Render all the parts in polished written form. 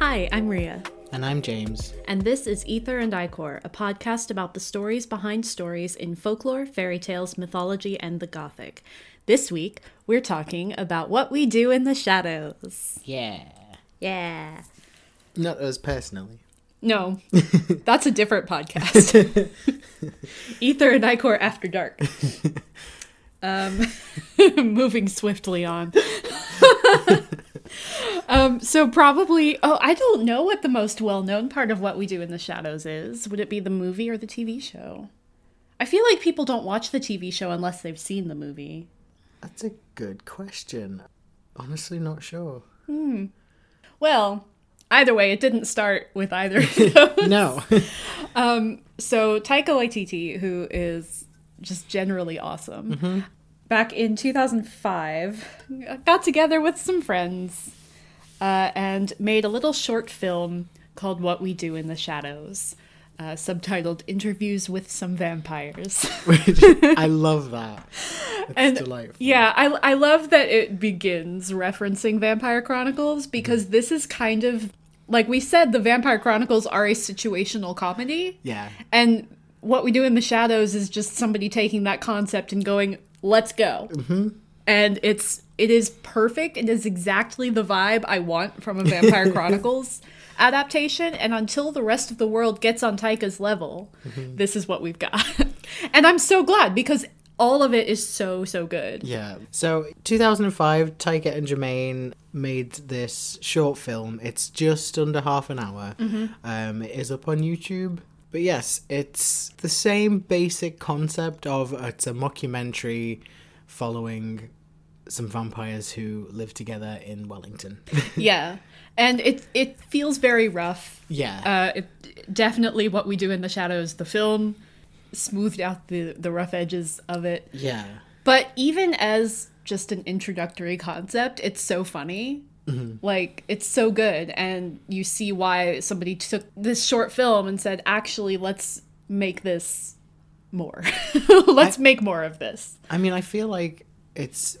Hi, I'm Rhea. And I'm James. And this is Aether and Ichor, a podcast about the stories behind stories in folklore, fairy tales, mythology, and the Gothic. This week, we're talking about What We Do in the Shadows. Yeah. Not us personally. No, that's a different podcast. Aether and Ichor After Dark. Moving swiftly on. I don't know what the most well-known part of What We Do in the Shadows is. Would it be the movie or the TV show? I feel like people don't watch the TV show unless they've seen the movie. That's a good question. Honestly, not sure. Well, either way, it didn't start with either of those. No. So Taika Waititi, who is just generally awesome, back in 2005, got together with some friends and made a little short film called What We Do in the Shadows, subtitled Interviews with Some Vampires. I love that. It's delightful. Yeah, I love that it begins referencing Vampire Chronicles, because this is kind of, like we said, the Vampire Chronicles are a situational comedy. Yeah. And What We Do in the Shadows is just somebody taking that concept and going, let's go. And it is perfect. It is exactly the vibe I want from a Vampire Chronicles adaptation. And until the rest of the world gets on Taika's level, this is what we've got. And I'm so glad, because all of it is so, so good. Yeah. So 2005, Taika and Jermaine made this short film. It's just under half an hour. It is up on YouTube. But yes, it's the same basic concept of it's a mockumentary following some vampires who live together in Wellington. Yeah, and it feels very rough. Yeah. Definitely What We Do in the Shadows, the film, smoothed out the rough edges of it. Yeah. But even as just an introductory concept, it's so funny. Like, it's so good, and you see why somebody took this short film and said, actually, let's make this more. Let's make more of this. I mean, I feel like it's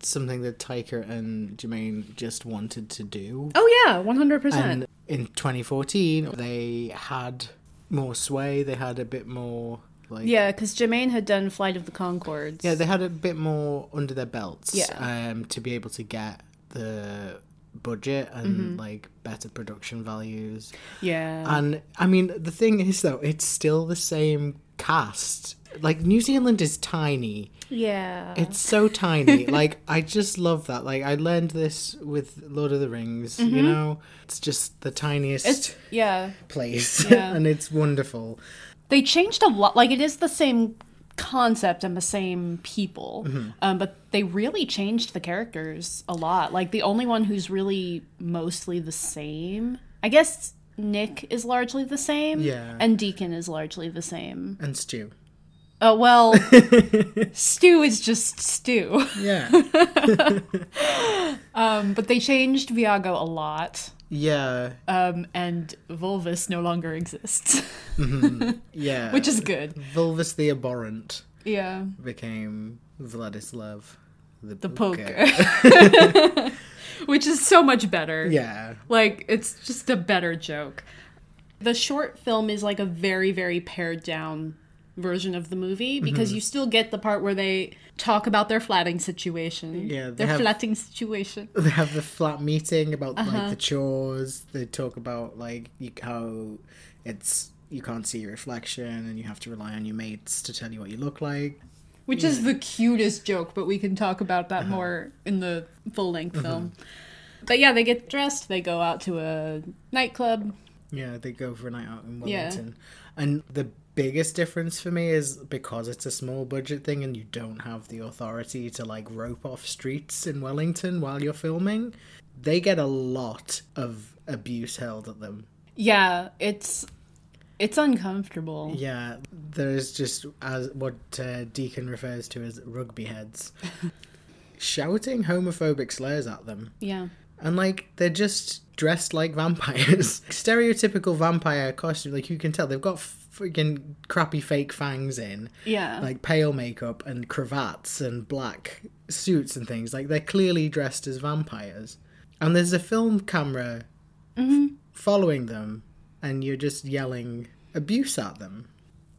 something that Taika and Jermaine just wanted to do. Oh, yeah, 100%. And in 2014, they had more sway, they had a bit more... yeah, because Jermaine had done Flight of the Conchords. Yeah, they had a bit more under their belts to be able to get the budget and better production values. Yeah. And I mean, the thing is though, it's still the same cast. Like, New Zealand is tiny. Yeah. It's so tiny. Like, I just love that. Like, I learned this with Lord of the Rings, you know? It's just the tiniest place. Yeah. And it's wonderful. They changed a lot. Like, it is the same concept and the same people, but they really changed the characters a lot. Like, the only one who's really mostly the same, I guess, Nick is largely the same, and Deacon is largely the same, and Stu. Stu is just Stu. But they changed Viago a lot. And Vulvis no longer exists. Which is good. Vulvis the Abhorrent. Yeah. Became Vladislav the Poker. Which is so much better. Yeah. Like, it's just a better joke. The short film is like a very, very pared down version of the movie, because you still get the part where they talk about their flatting situation. Yeah, their flatting situation. They have the flat meeting about like the chores. They talk about like how it's you can't see your reflection and you have to rely on your mates to tell you what you look like. Which is the cutest joke, but we can talk about that more in the full length film. But yeah, they get dressed. They go out to a nightclub. Yeah, they go for a night out in Wellington, and the biggest difference for me is because it's a small budget thing and you don't have the authority to like rope off streets in Wellington while you're filming, they get a lot of abuse held at them. Yeah, it's uncomfortable. Yeah, there's just as what Deacon refers to as rugby heads shouting homophobic slurs at them. Yeah. And, like, they're just dressed like vampires. Stereotypical vampire costume. Like, you can tell they've got freaking crappy fake fangs in. Yeah. Like, pale makeup and cravats and black suits and things. Like, they're clearly dressed as vampires. And there's a film camera mm-hmm. following them, and you're just yelling abuse at them.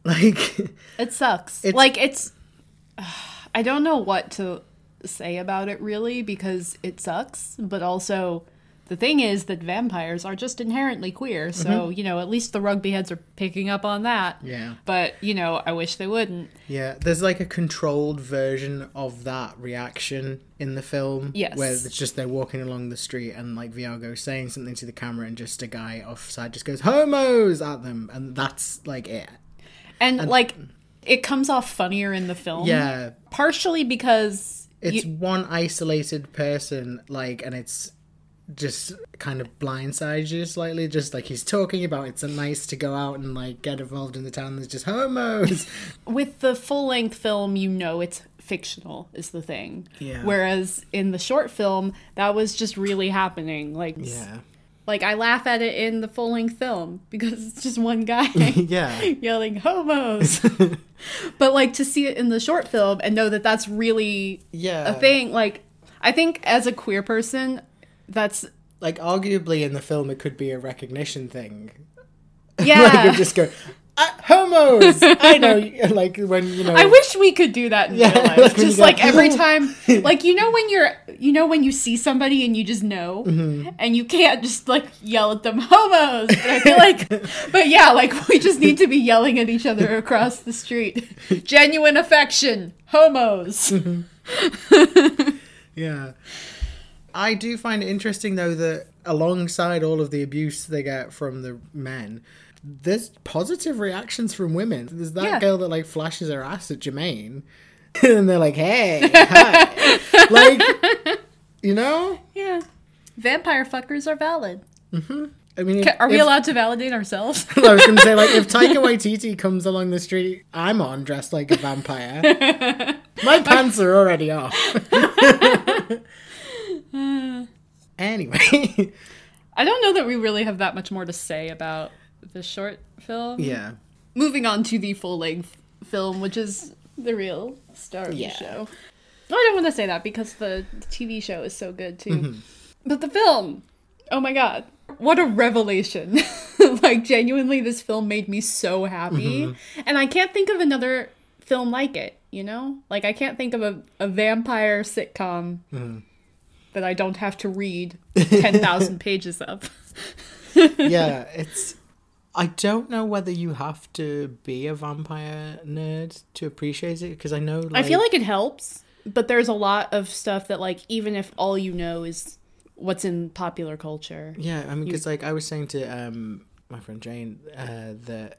Like, it sucks. I don't know what to say about it, really, because it sucks, but also the thing is that vampires are just inherently queer, so, mm-hmm. you know, at least the rugby heads are picking up on that. Yeah. But, you know, I wish they wouldn't. Yeah, there's like a controlled version of that reaction in the film. Yes. Where it's just they're walking along the street and, like, Viago saying something to the camera and just a guy offside just goes, "Homos!" at them, and that's, like, it. And like, it comes off funnier in the film. Yeah. Partially because... It's one isolated person, like, and it's... just kind of blindsides you slightly, just like he's talking about it's nice to go out and like get involved in the town that's just homos. With the full-length film, you know it's fictional is the thing. Yeah. Whereas in the short film, that was just really happening. Like, yeah. Like, I laugh at it in the full-length film because it's just one guy yeah. yelling homos. But like, to see it in the short film and know that that's really yeah. a thing, like, I think as a queer person, that's like, arguably in the film it could be a recognition thing. Yeah. Like, you just go, "Homos, I know." Like, when, you know, I wish we could do that in yeah, real life. Like, just like go, every time, like, you know, when you're, you know, when you see somebody and you just know, mm-hmm. and you can't just like yell at them, "Homos." But I feel like, but yeah, like, we just need to be yelling at each other across the street. "Genuine affection, homos." Mm-hmm. Yeah. I do find it interesting, though, that alongside all of the abuse they get from the men, there's positive reactions from women. There's that yeah. girl that, like, flashes her ass at Jermaine, and they're like, "Hey, hi." Like, you know? Yeah. Vampire fuckers are valid. Mm-hmm. I mean, are we allowed to validate ourselves? I was going to say, like, if Taika Waititi comes along the street, I'm on dressed like a vampire. My pants are already off. Anyway, I don't know that we really have that much more to say about the short film. Yeah. Moving on to the full-length film, which is the real star of yeah. the show. I don't want to say that because the TV show is so good, too. Mm-hmm. But the film, oh my god, what a revelation. Like, genuinely, this film made me so happy. Mm-hmm. And I can't think of another film like it, you know? Like, I can't think of a vampire sitcom... Mm-hmm. that I don't have to read 10,000 pages of. Yeah, it's... I don't know whether you have to be a vampire nerd to appreciate it, because I know... Like... I feel like it helps, but there's a lot of stuff that, like, even if all you know is what's in popular culture... Yeah, I mean, because, like, I was saying to my friend Jane that...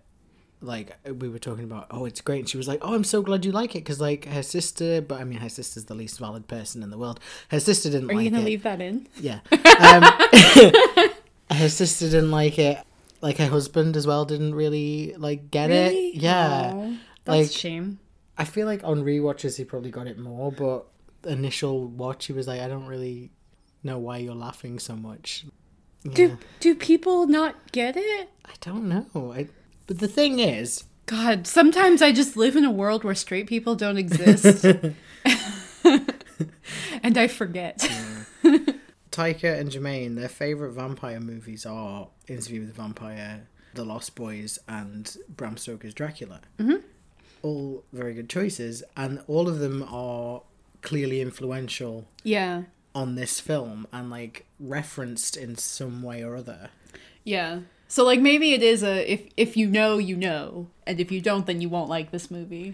Like, we were talking about, "Oh, it's great." And she was like, "Oh, I'm so glad you like it." Because, like, her sister, but I mean, her sister's the least valid person in the world. Her sister didn't like it. Are you going to leave that in? Yeah. Her sister didn't like it. Like, her husband as well didn't really, like, get it. Yeah. Aww, that's a shame. I feel like on rewatches, he probably got it more. But the initial watch, he was like, "I don't really know why you're laughing so much." Yeah. Do people not get it? I don't know. But the thing is... God, sometimes I just live in a world where straight people don't exist. And I forget. Yeah. Taika and Jermaine, their favourite vampire movies are Interview with the Vampire, The Lost Boys, and Bram Stoker's Dracula. Mm-hmm. All very good choices. And all of them are clearly influential yeah. on this film and, like, referenced in some way or other. Yeah. So, like, maybe it is if you know, you know. And if you don't, then you won't like this movie.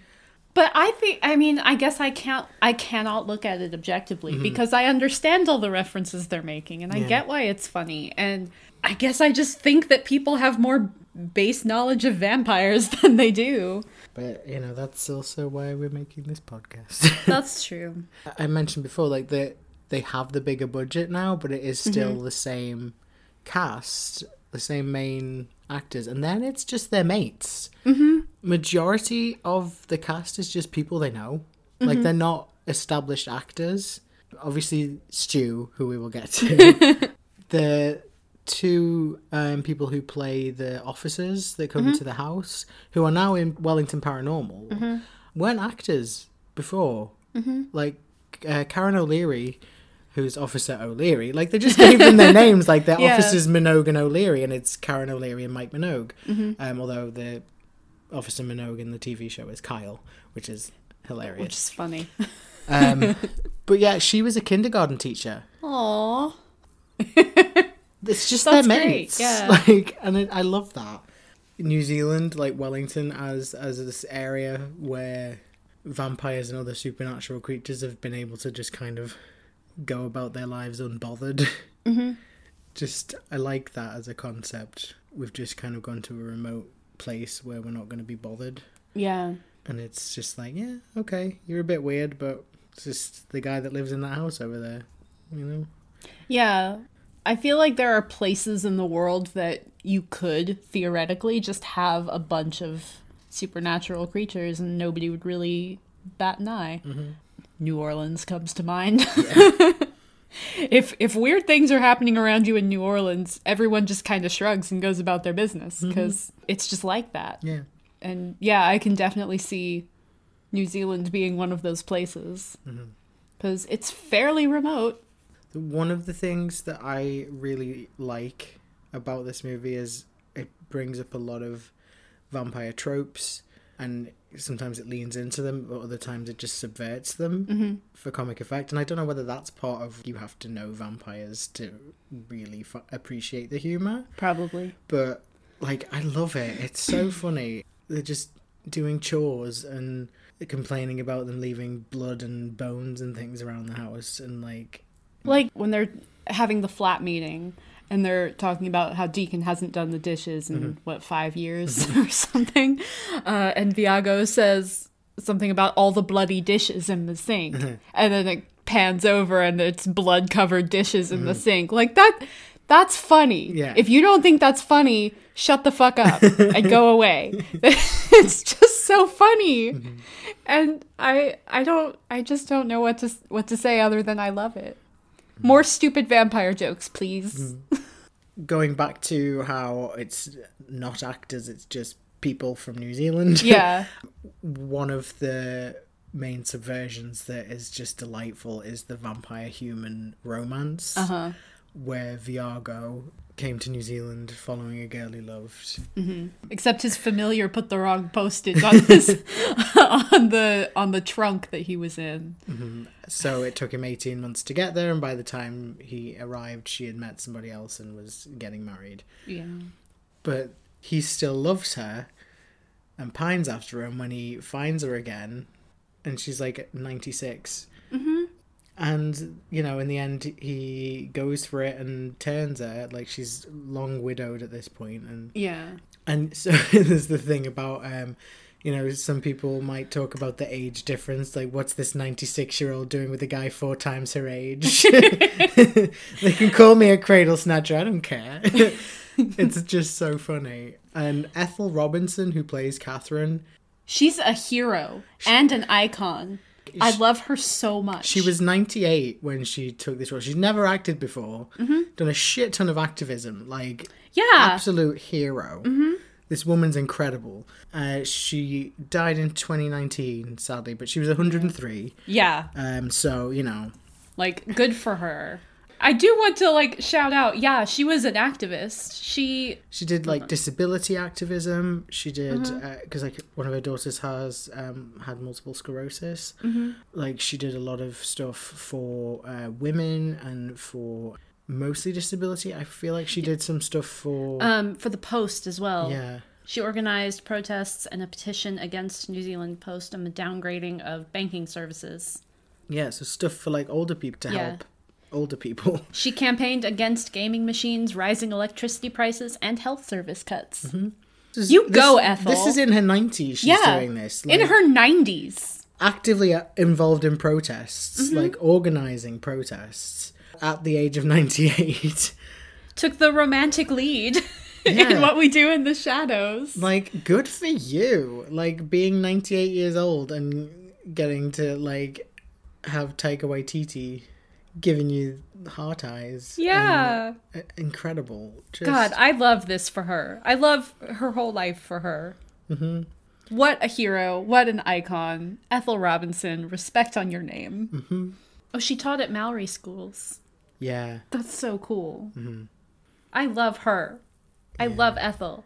But I think, I mean, I guess I cannot look at it objectively mm-hmm. because I understand all the references they're making and I yeah. get why it's funny. And I guess I just think that people have more base knowledge of vampires than they do. But, you know, that's also why we're making this podcast. That's true. I mentioned before, like, they have the bigger budget now, but it is still mm-hmm. the same cast, the same main actors, and then it's just their mates. Mm-hmm. Majority of the cast is just people they know. Mm-hmm. Like, they're not established actors. Obviously, Stu, who we will get to. The two people who play the officers that come mm-hmm. to the house, who are now in Wellington Paranormal, mm-hmm. weren't actors before. Mm-hmm. Like, Karen O'Leary... who's Officer O'Leary. Like, they just gave them their names. Like, they're Officers Minogue and O'Leary, and it's Karen O'Leary and Mike Minogue. Mm-hmm. Although the Officer Minogue in the TV show is Kyle, which is hilarious. Which is funny. But yeah, she was a kindergarten teacher. Aww. It's just that's their mates. Great, yeah. Like, and I love that. New Zealand, like Wellington, as this area where vampires and other supernatural creatures have been able to just kind of go about their lives unbothered. Mm-hmm. Just, I like that as a concept. We've just kind of gone to a remote place where we're not going to be bothered. Yeah. And it's just like, yeah, okay, you're a bit weird, but it's just the guy that lives in that house over there, you know? Yeah. I feel like there are places in the world that you could theoretically just have a bunch of supernatural creatures and nobody would really bat an eye. Mm-hmm. New Orleans comes to mind. Yeah. If weird things are happening around you in New Orleans, everyone just kind of shrugs and goes about their business because mm-hmm. it's just like that. Yeah. And yeah, I can definitely see New Zealand being one of those places because mm-hmm. it's fairly remote. One of the things that I really like about this movie is it brings up a lot of vampire tropes, and sometimes it leans into them, but other times it just subverts them mm-hmm. for comic effect. And I don't know whether that's part of you have to know vampires to really appreciate the humor. Probably. But, like, I love it. It's so funny. They're just doing chores and complaining about them leaving blood and bones and things around the house and, like... Like when they're having the flat meeting and they're talking about how Deacon hasn't done the dishes in, mm-hmm. what, 5 years mm-hmm. or something. And Viago says something about all the bloody dishes in the sink. Mm-hmm. And then it pans over and it's blood-covered dishes in mm-hmm. the sink. Like, that's funny. Yeah. If you don't think that's funny, shut the fuck up and go away. It's just so funny. Mm-hmm. And I just don't know what to say other than I love it. More stupid vampire jokes, please. Going back to how it's not actors, it's just people from New Zealand. Yeah. One of the main subversions that is just delightful is the vampire-human romance, uh-huh. where Viago came to New Zealand following a girl he loved. Mm-hmm. Except his familiar put the wrong postage on his on the trunk that he was in. Mm-hmm. So it took him 18 months to get there, and by the time he arrived, she had met somebody else and was getting married. Yeah. But he still loves her and pines after her, and when he finds her again, and she's like 96. Mm-hmm. And, you know, in the end, he goes for it and turns her. Like, she's long widowed at this point. And, yeah. And so there's the thing about, you know, some people might talk about the age difference. Like, what's this 96-year-old doing with a guy 4 times her age? They can call me a cradle snatcher. I don't care. It's just so funny. And Ethel Robinson, who plays Catherine. She's a hero and an icon. I love her so much. She was 98 when she took this role. She'd never acted before. Mm-hmm. Done a shit ton of activism. Like, yeah. Absolute hero. Mm-hmm. This woman's incredible. She died in 2019, sadly, but she was 103. Yeah. So, you know. Like, good for her. I do want to, like, shout out, yeah, she was an activist. She did, like, disability activism. She did, because, like, one of her daughters has had multiple sclerosis. Mm-hmm. Like, she did a lot of stuff for women and for mostly disability. I feel like she did some stuff for the Post as well. Yeah. She organized protests and a petition against New Zealand Post on the downgrading of banking services. Yeah, so stuff for, like, older people to help. Older people. She campaigned against gaming machines, rising electricity prices, and health service cuts. Mm-hmm. Go, Ethel. This is in her 90s she's doing this. Like, in her 90s. Actively involved in protests, mm-hmm. like organizing protests at the age of 98. Took the romantic lead in What We Do in the Shadows. Like, good for you. Like, being 98 years old and getting to, like, have Taika Waititi... giving you heart eyes. Yeah. Incredible. Just... God, I love this for her. I love her whole life for her. Mm-hmm. What a hero. What an icon. Ethel Robinson, respect on your name. Mm-hmm. Oh, she taught at Mallory schools. Yeah. That's so cool. Mm-hmm. I love her. I love Ethel.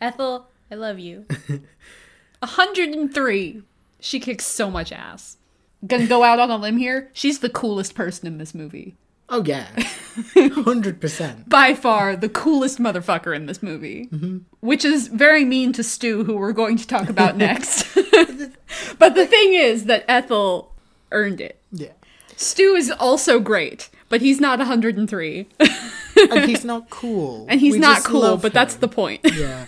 Ethel, I love you. 103. She kicks so much ass. Gonna go out on a limb here. She's the coolest person in this movie. Oh, yeah. 100%. By far the coolest motherfucker in this movie. Mm-hmm. Which is very mean to Stu, who we're going to talk about next. But the thing is that Ethel earned it. Yeah. Stu is also great, but he's not 103. And he's not cool. And he's not cool, but that's the point. Yeah.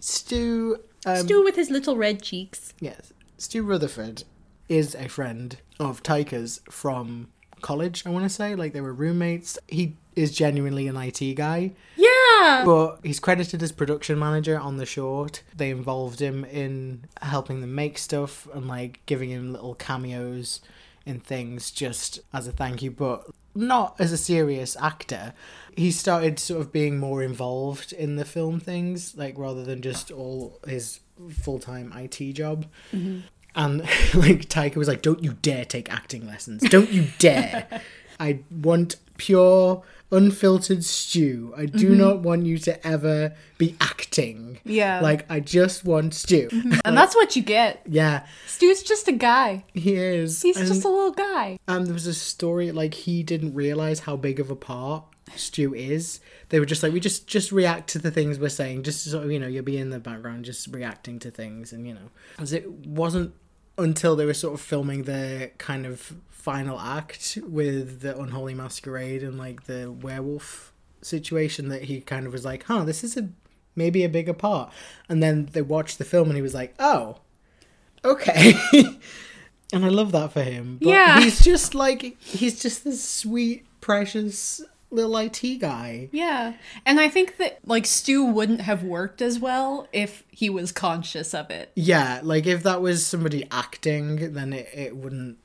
Stu with his little red cheeks. Yes. Stu Rutherford is a friend of Taika's from college, I want to say. Like, they were roommates. He is genuinely an IT guy. Yeah! But he's credited as production manager on the short. They involved him in helping them make stuff and, like, giving him little cameos in things just as a thank you, but not as a serious actor. He started sort of being more involved in the film things, like rather than just all his full-time IT job. Mm-hmm. And like Taika was like, don't you dare take acting lessons. Don't you dare. I want pure, unfiltered Stew. I do not want you to ever be acting. Yeah. Like, I just want Stew. Mm-hmm. And like, that's what you get. Yeah. Stew's just a guy. He is. He's just a little guy. And there was a story, like, he didn't realize how big of a part Stew is. They were just like, we just react to the things we're saying. Just sort of, you know, you'll be in the background just reacting to things. And, you know, as it wasn't until they were sort of filming the kind of final act with the Unholy Masquerade and like the werewolf situation that he kind of was like, huh, this is maybe a bigger part. And then they watched the film and he was like, oh, okay. And I love that for him. But yeah. He's just this sweet, precious little IT guy. Yeah. And I think that, like, Stu wouldn't have worked as well if he was conscious of it. Yeah, like, if that was somebody acting, then it wouldn't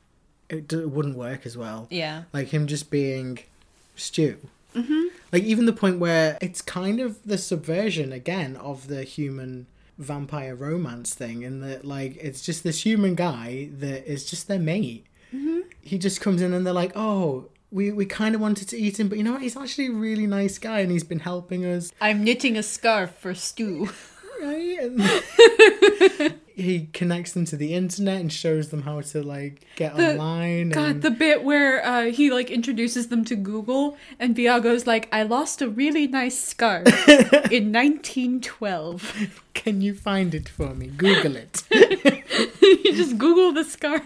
work as well. Yeah. Like, him just being Stu. Mm-hmm. Like, even the point where it's kind of the subversion, again, of the human vampire romance thing, in that, like, it's just this human guy that is just their mate. Mm-hmm. He just comes in and they're like, oh, we kind of wanted to eat him, but you know what? He's actually a really nice guy and he's been helping us. I'm knitting a scarf for Stu. Right? And he connects them to the internet and shows them how to, like, get online. God, the bit where he, like, introduces them to Google and Viago's like, I lost a really nice scarf in 1912. Can you find it for me? Google it. You just Google the scarf.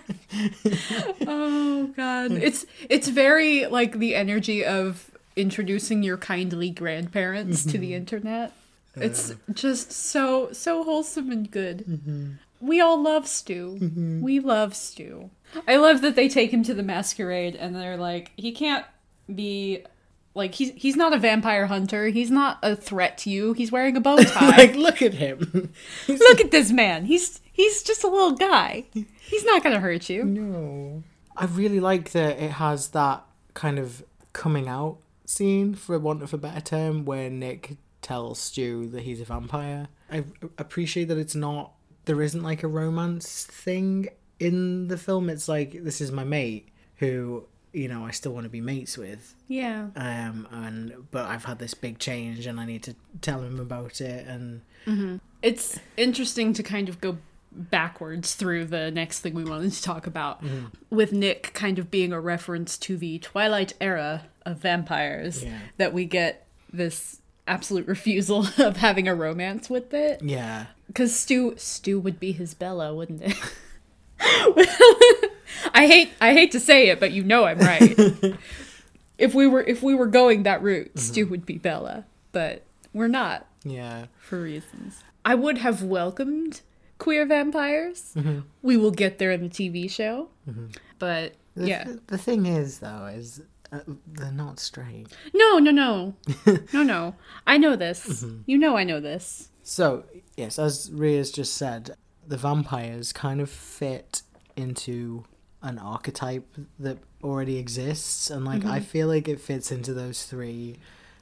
Oh, God. It's very, like, the energy of introducing your kindly grandparents to the internet. It's just so wholesome and good. Mm-hmm. We all love Stu. Mm-hmm. We love Stu. I love that they take him to the masquerade and they're like, he can't be... Like, he's not a vampire hunter. He's not a threat to you. He's wearing a bow tie. Like, look at him. Look at this man. He's just a little guy. He's not going to hurt you. No. I really like that it has that kind of coming out scene, for want of a better term, where Nick tells Stu that he's a vampire. I appreciate that there isn't like a romance thing in the film. It's like, this is my mate who... you know, I still want to be mates with. Yeah. But I've had this big change and I need to tell him about it. And it's interesting to kind of go backwards through the next thing we wanted to talk about, with Nick kind of being a reference to the Twilight era of vampires, that we get this absolute refusal of having a romance with it. Yeah. Because Stu would be his Bella, wouldn't it? I hate to say it, but you know I'm right. If we were going that route, Stu would be Bella, but we're not. Yeah, for reasons. I would have welcomed queer vampires. Mm-hmm. We will get there in the TV show, but yeah. The thing is, though, is they're not straight. No. I know this. Mm-hmm. You know, I know this. So yes, as Rhea's just said, the vampires kind of fit into an archetype that already exists, and like I feel like it fits into those three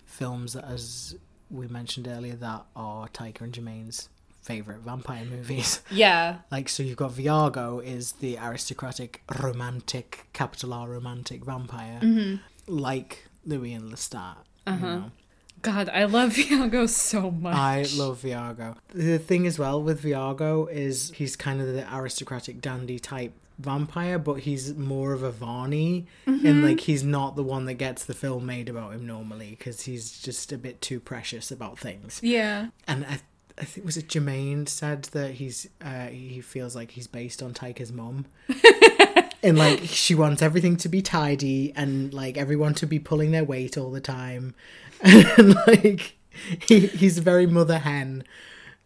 films that, as we mentioned earlier, that are Taika and Jermaine's favorite vampire movies. Yeah. Like, so you've got Viago is the aristocratic, romantic, capital R romantic vampire, like Louis and Lestat. You know? God, I love Viago so much. I love Viago. The thing as well with Viago is he's kind of the aristocratic dandy type vampire, but he's more of a Varney, and like he's not the one that gets the film made about him normally because he's just a bit too precious about things. Yeah. And I think was it Jermaine said that he's he feels like he's based on Taika's mum. And, like, she wants everything to be tidy and, like, everyone to be pulling their weight all the time. And, like, he's very mother hen.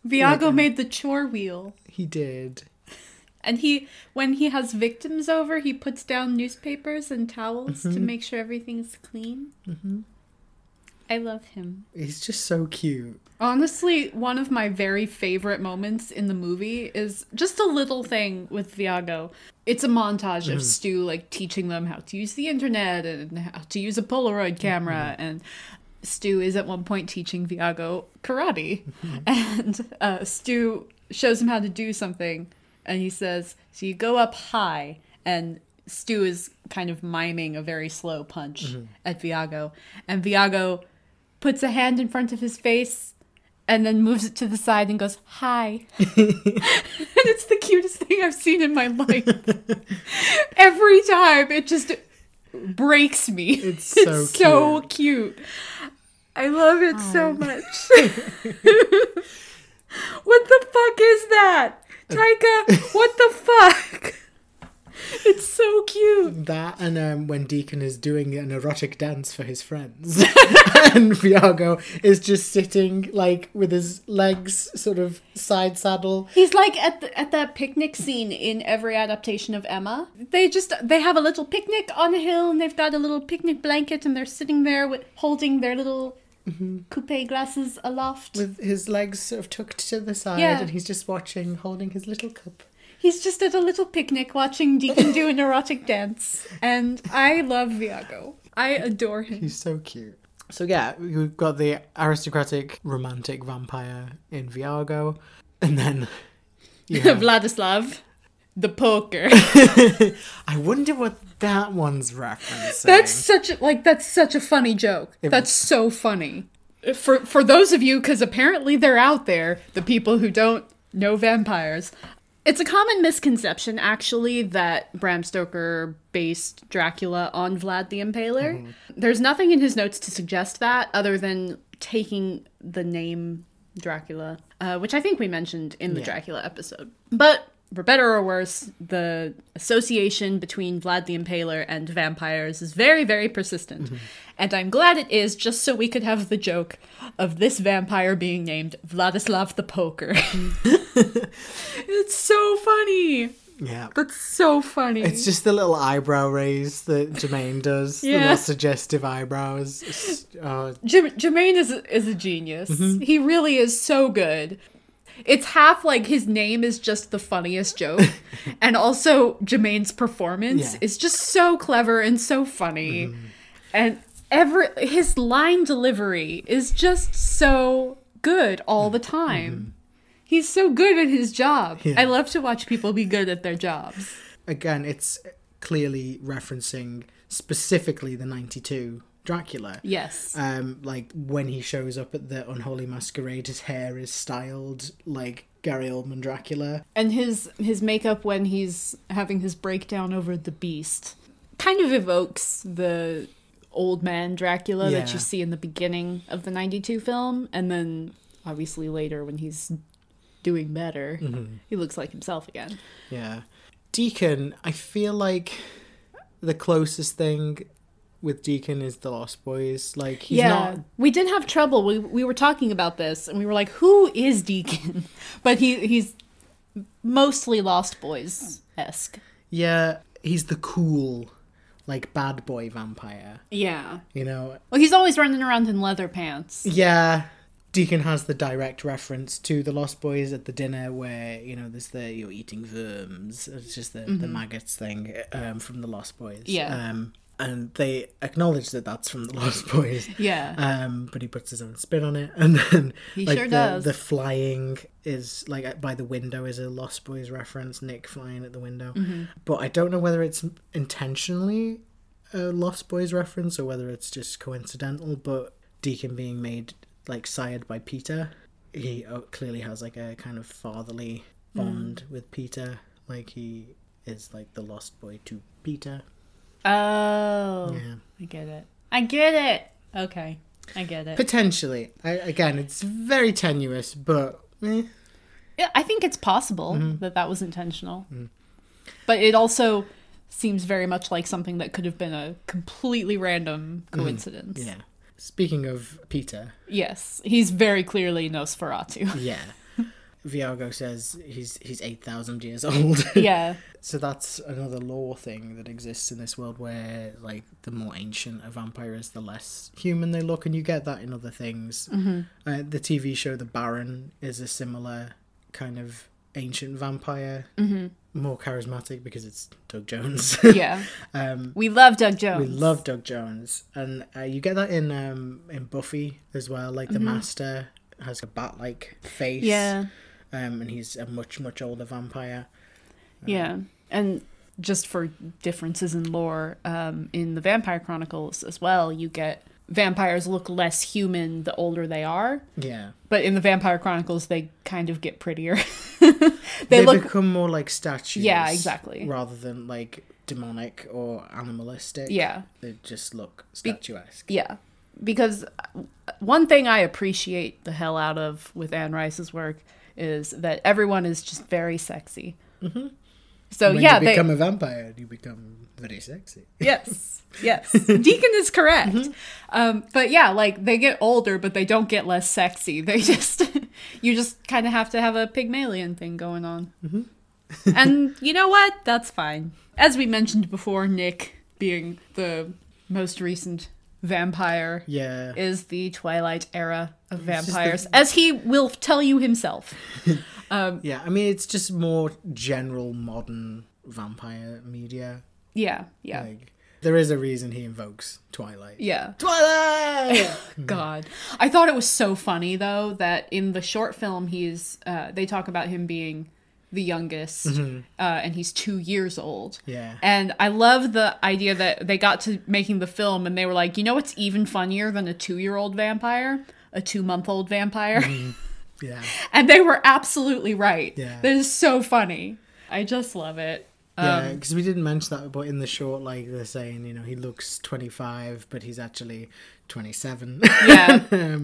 Viago made the chore wheel. He did. And when he has victims over, he puts down newspapers and towels to make sure everything's clean. I love him. He's just so cute. Honestly, one of my very favorite moments in the movie is just a little thing with Viago. It's a montage of Stu, like, teaching them how to use the internet and how to use a Polaroid camera. And Stu is at one point teaching Viago karate. And Stu shows him how to do something. And he says, so you go up high. And Stu is kind of miming a very slow punch at Viago. And Viago puts a hand in front of his face and then moves it to the side and goes, hi. And it's the cutest thing I've seen in my life. Every time it just breaks me. It's so cute. I love it so much. What the fuck is that? Taika, what the fuck? It's so cute. That and when Deacon is doing an erotic dance for his friends. And Viago is just sitting, like, with his legs sort of side saddle. He's like at that picnic scene in every adaptation of Emma. They have a little picnic on a hill and they've got a little picnic blanket and they're sitting there holding their little coupe glasses aloft. With his legs sort of tucked to the side and he's just watching, holding his little cup. He's just at a little picnic watching Deacon do an erotic dance. And I love Viago. I adore him. He's so cute. So yeah, we've got the aristocratic romantic vampire in Viago. And then... Vladislav, the poker. I wonder what that one's referencing. That's such a funny joke. That's so funny. For those of you, because apparently they're out there, the people who don't know vampires... It's a common misconception, actually, that Bram Stoker based Dracula on Vlad the Impaler. There's nothing in his notes to suggest that, other than taking the name Dracula, which I think we mentioned in the Dracula episode. But, for better or worse, the association between Vlad the Impaler and vampires is very, very persistent. And I'm glad it is, just so we could have the joke of this vampire being named Vladislav the Poker. It's so funny. Yeah. That's so funny. It's just the little eyebrow raise that Jermaine does. Yeah. The little suggestive eyebrows. Jermaine is a genius. He really is so good. It's half like his name is just the funniest joke. And also Jermaine's performance is just so clever and so funny. And his line delivery is just so good all the time. He's so good at his job. Yeah. I love to watch people be good at their jobs. Again, it's clearly referencing specifically the 92 Dracula. Yes. Like when he shows up at the Unholy Masquerade, his hair is styled like Gary Oldman Dracula. And his makeup when he's having his breakdown over the beast kind of evokes the old man Dracula that you see in the beginning of the 92 film. And then obviously later when he's doing better, he looks like himself again. Yeah. Deacon, I feel like the closest thing with Deacon is The Lost Boys. Like, he's not... We did have trouble. We were talking about this, and we were like, who is Deacon? But he's mostly Lost Boys-esque. Yeah, he's the cool, like, bad boy vampire. Yeah. You know? Well, he's always running around in leather pants. Yeah. Deacon has the direct reference to The Lost Boys at the dinner where, you know, there's you're eating worms. It's just the maggots thing from The Lost Boys. Yeah. And they acknowledge that that's from The Lost Boys. Yeah. But he puts his own spin on it. And then he like, sure does. The flying is, like, by the window is a Lost Boys reference. Nick flying at the window. Mm-hmm. But I don't know whether it's intentionally a Lost Boys reference or whether it's just coincidental. But Deacon being made, like, sired by Petyr, he clearly has, like, a kind of fatherly bond with Petyr. Like, he is, like, the Lost Boy to Petyr. Oh, yeah. I get it. Okay, I get it. Potentially. Again, it's very tenuous, but... Yeah, I think it's possible that was intentional. Mm. But it also seems very much like something that could have been a completely random coincidence. Yeah. Speaking of Petyr... Yes, he's very clearly Nosferatu. Yeah. Viago says he's 8,000 years old. Yeah. So that's another lore thing that exists in this world where, like, the more ancient a vampire is, the less human they look, and you get that in other things. Mm-hmm. The TV show The Baron is a similar kind of ancient vampire, more charismatic because it's Doug Jones. Yeah. We love Doug Jones. And you get that in Buffy as well, like the Master has a bat-like face. Yeah. And he's a much, much older vampire. Yeah. And just for differences in lore, in the Vampire Chronicles as well, you get vampires look less human the older they are. Yeah. But in the Vampire Chronicles, they kind of get prettier. they become more like statues. Yeah, exactly. Rather than like demonic or animalistic. Yeah. They just look statuesque. Yeah. Because one thing I appreciate the hell out of with Anne Rice's work is that everyone is just very sexy. Mm-hmm. So you become a vampire, you become very sexy. Yes. Deacon is correct. Mm-hmm. But yeah, like they get older, but they don't get less sexy. They just you just kind of have to have a Pygmalion thing going on. Mm-hmm. And you know what? That's fine. As we mentioned before, Nick being the most recent vampire is the Twilight era of vampires, as he will tell you himself. Yeah, I mean, it's just more general modern vampire media. Yeah. Like, there is a reason he invokes Twilight. Yeah. Twilight! God. I thought it was so funny, though, that in the short film, they talk about him being the youngest, and he's 2 years old. Yeah. And I love the idea that they got to making the film and they were like, you know what's even funnier than a 2-year-old vampire? A 2-month-old vampire. Mm-hmm. Yeah. And they were absolutely right. Yeah. That is so funny. I just love it. Yeah, because we didn't mention that, but in the short, like, they're saying, you know, he looks 25, but he's actually 27. Yeah.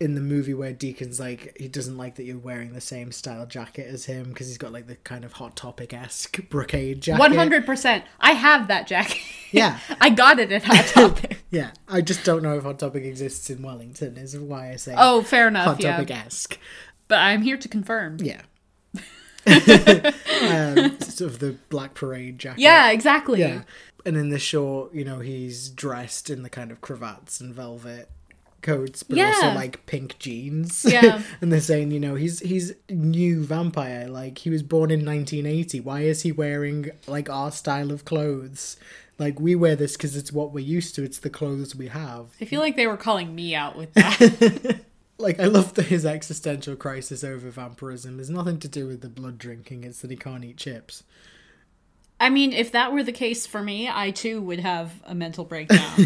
In the movie where Deacon's like, he doesn't like that you're wearing the same style jacket as him because he's got like the kind of Hot Topic-esque brocade jacket. 100%. I have that jacket. Yeah. I got it at Hot Topic. Yeah. I just don't know if Hot Topic exists in Wellington is why I say oh, fair enough, Hot Topic-esque. But I'm here to confirm. Yeah. Sort of the Black Parade jacket. Yeah, exactly. Yeah. And in the short, you know, he's dressed in the kind of cravats and velvet coats, but also like pink jeans. Yeah. And they're saying, you know, he's new vampire. Like, he was born in 1980. Why is he wearing like our style of clothes? Like, we wear this because it's what we're used to. It's the clothes we have. I feel like they were calling me out with that. Like, I love that his existential crisis over vampirism is nothing to do with the blood drinking. It's that he can't eat chips. I mean, if that were the case for me, I too would have a mental breakdown.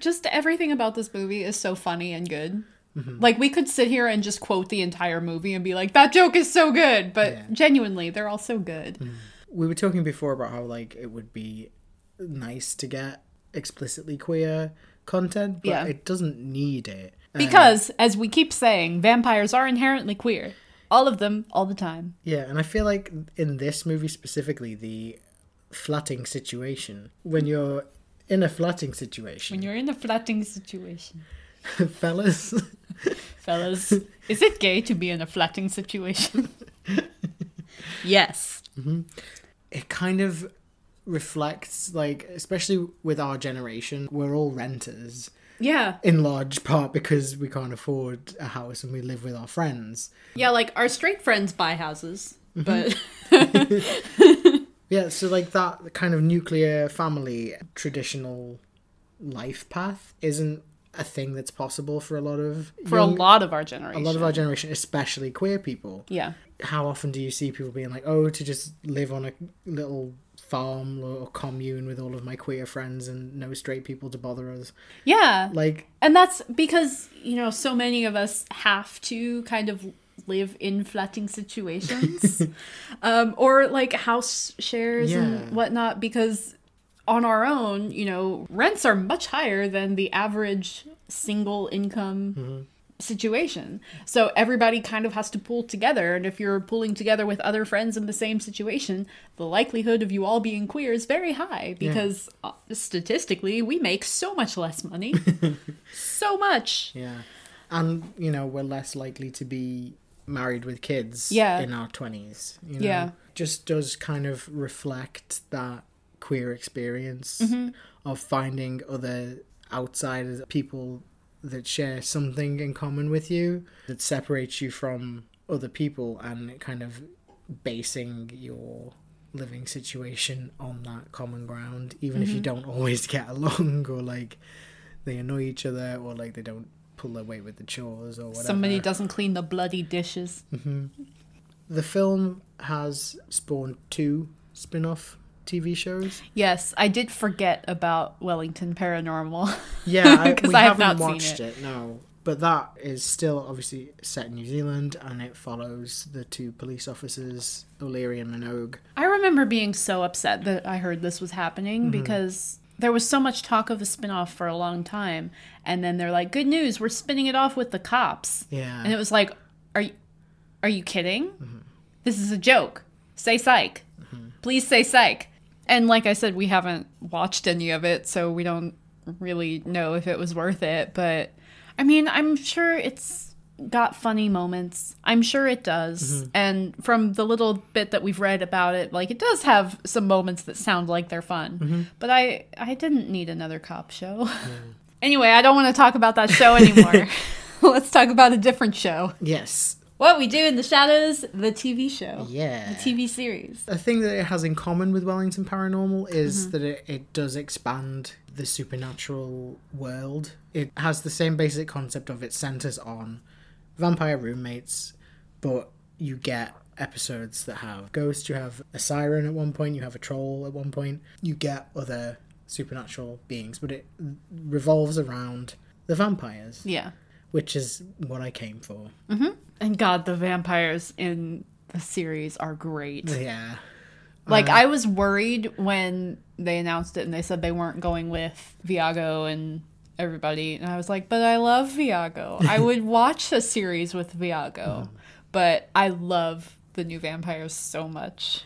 Just everything about this movie is so funny and good. Mm-hmm. Like, we could sit here and just quote the entire movie and be like, that joke is so good. But genuinely, they're all so good. Mm. We were talking before about how, like, it would be nice to get explicitly queer content, but it doesn't need it. Because, as we keep saying, vampires are inherently queer. All of them, all the time. Yeah, and I feel like in this movie specifically, the flatting situation. When you're in a flatting situation. Fellas. Is it gay to be in a flatting situation? Yes. Mm-hmm. It kind of reflects, like, especially with our generation, we're all renters. Yeah. In large part because we can't afford a house and we live with our friends. Yeah, like, our straight friends buy houses, but... Yeah, so like that kind of nuclear family traditional life path isn't a thing that's possible for a lot of our generation. A lot of our generation, especially queer people. Yeah. How often do you see people being like, oh, to just live on a little farm or commune with all of my queer friends and no straight people to bother us? Yeah. Like, and that's because, you know, so many of us have to kind of live in flatting situations or like house shares and whatnot, because on our own, you know, rents are much higher than the average single income situation. So everybody kind of has to pull together, and if you're pulling together with other friends in the same situation, the likelihood of you all being queer is very high because statistically we make so much less money. So much. Yeah. And, you know, we're less likely to be married with kids in our 20s. You know? Yeah. Just does kind of reflect that queer experience of finding other outsiders, people that share something in common with you, that separates you from other people, and kind of basing your living situation on that common ground, even if you don't always get along, or like they annoy each other, or like they don't pull their weight with the chores, or whatever. Somebody doesn't clean the bloody dishes. The film has spawned 2 spin-off TV shows. Yes, I did forget about Wellington Paranormal. Yeah, because I have not watched it. No, but that is still obviously set in New Zealand, and it follows the 2 police officers, O'Leary and Minogue. I remember being so upset that I heard this was happening because there was so much talk of a spinoff for a long time, and then they're like, good news, we're spinning it off with the cops. Yeah. And it was like, are you kidding? This is a joke. Say psych. Please say psych. And like I said, we haven't watched any of it, so we don't really know if it was worth it. But, I mean, I'm sure it's got funny moments. I'm sure it does. And from the little bit that we've read about it, like, it does have some moments that sound like they're fun. But I didn't need another cop show. Anyway, I don't want to talk about that show anymore. Let's talk about a different show. Yes. What We Do in the Shadows, the TV show. Yeah. The TV series. The thing that it has in common with Wellington Paranormal is that it does expand the supernatural world. It has the same basic concept of it centers on vampire roommates, but you get episodes that have ghosts. You have a siren at one point. You have a troll at one point. You get other supernatural beings, but it revolves around the vampires. Yeah. Which is what I came for. And God, the vampires in the series are great. Yeah. Like, I was worried when they announced it and they said they weren't going with Viago and everybody, and I was like, but I love Viago. I would watch a series with Viago, but I love the new vampires so much.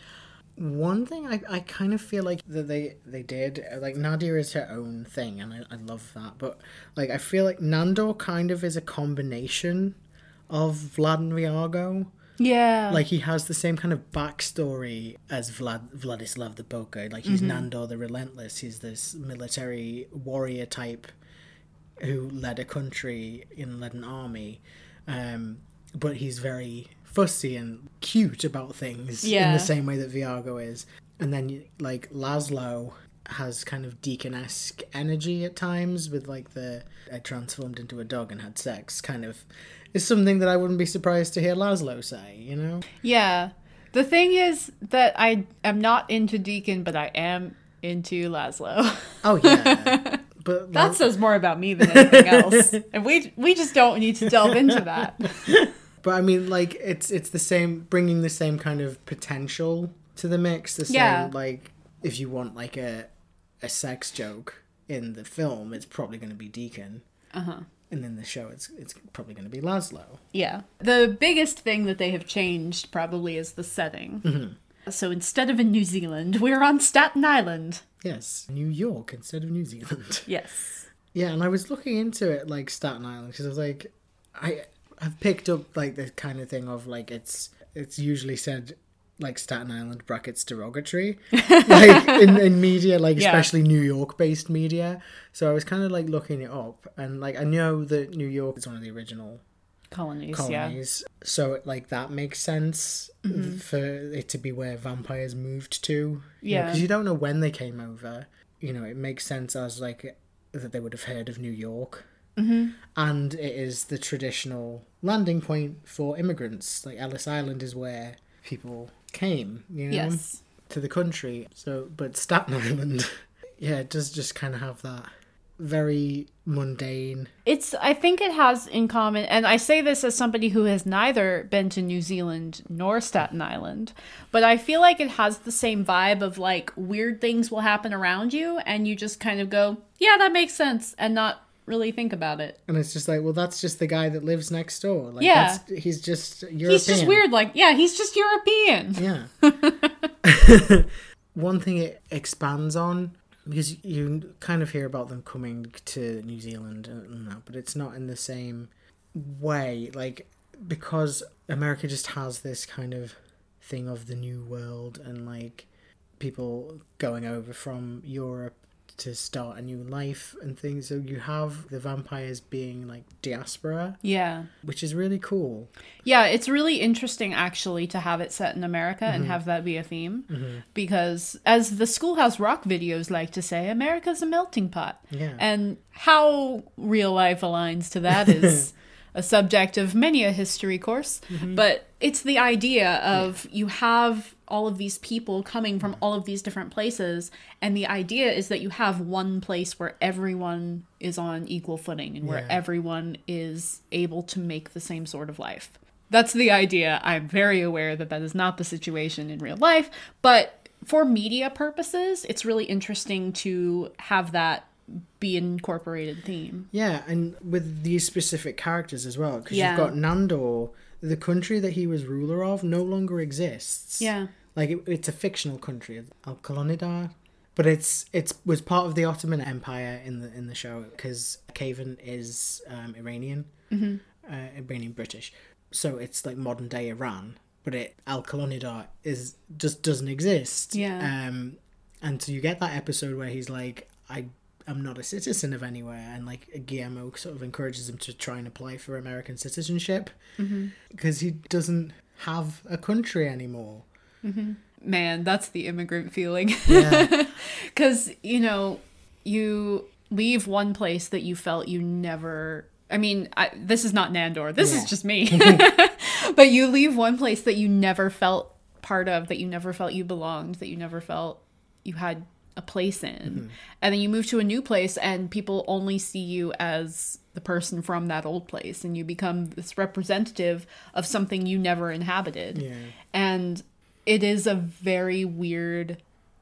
One thing I kind of feel like that they did, like, Nadja is her own thing, and I love that, but like I feel like Nandor kind of is a combination of Vlad and Viago. Yeah. Like, he has the same kind of backstory as Vladislav the Boker. Like, he's Nandor the Relentless. He's this military warrior type who led a country and led an army. But he's very fussy and cute about things in the same way that Viago is. And then, like, Laszlo has kind of Deacon-esque energy at times with, like, the I transformed into a dog and had sex kind of is something that I wouldn't be surprised to hear Laszlo say, you know? Yeah. The thing is that I am not into Deacon, but I am into Laszlo. Oh, yeah. But that says more about me than anything else. And we just don't need to delve into that. But I mean, like, it's the same, bringing the same kind of potential to the mix. The same, like, if you want, like, a sex joke in the film, it's probably going to be Deacon. And in the show, it's probably going to be Laszlo. Yeah. The biggest thing that they have changed probably is the setting. So instead of in New Zealand, we're on Staten Island. Yes. New York instead of New Zealand. Yes. Yeah, and I was looking into it, like, Staten Island, because I was like, I've picked up, like, the kind of thing of, like, it's usually said, like, Staten Island brackets derogatory, like, in media, like, especially New York-based media. So I was kind of, like, looking it up, and, like, I know that New York is one of the original colonies. Yeah. So like that makes sense for it to be where vampires moved to. Yeah, because you don't know when they came over. You know, it makes sense as like that they would have heard of New York. Mm-hmm. And it is the traditional landing point for immigrants. Like Ellis Island is where people came, you know, to the country. So, but Staten Island, yeah, it does just kind of have that very mundane. I think it has in common, and I say this as somebody who has neither been to New Zealand nor Staten Island, but I feel like it has the same vibe of like weird things will happen around you and you just kind of go, yeah, that makes sense, and not really think about it. And it's just like, well, that's just the guy that lives next door. Like, yeah. He's just European. He's just weird. Like, yeah, he's just European. Yeah. One thing it expands on, because you kind of hear about them coming to New Zealand, but it's not in the same way. Like, because America just has this kind of thing of the New World and like people going over from Europe to start a new life and things. So you have the vampires being like diaspora. Yeah. Which is really cool. Yeah, it's really interesting actually to have it set in America and have that be a theme. Mm-hmm. Because as the Schoolhouse Rock videos like to say, America's a melting pot. Yeah. And how real life aligns to that is a subject of many a history course. Mm-hmm. But it's the idea of you have all of these people coming from all of these different places, and the idea is that you have one place where everyone is on equal footing and where everyone is able to make the same sort of life. That's the idea. I'm very aware that that is not the situation in real life, but for media purposes, it's really interesting to have that be an incorporated theme. Yeah, and with these specific characters as well, because you've got Nandor. The country that he was ruler of no longer exists. Yeah. Like, it's a fictional country, Al-Kolonidar. But it was part of the Ottoman Empire in the show, because Kavan is Iranian, Iranian-British. So it's like modern-day Iran, but Al-Kolonidar just doesn't exist. Yeah. And so you get that episode where he's like, I'm not a citizen of anywhere, and like Guillermo sort of encourages him to try and apply for American citizenship because he doesn't have a country anymore. Man, that's the immigrant feeling. Because you know, you leave one place that you felt you never, this is not Nandor, this is just me. But you leave one place that you never felt part of, that you never felt you belonged, that you never felt you had a place in, and then you move to a new place and people only see you as the person from that old place, and you become this representative of something you never inhabited. And it is a very weird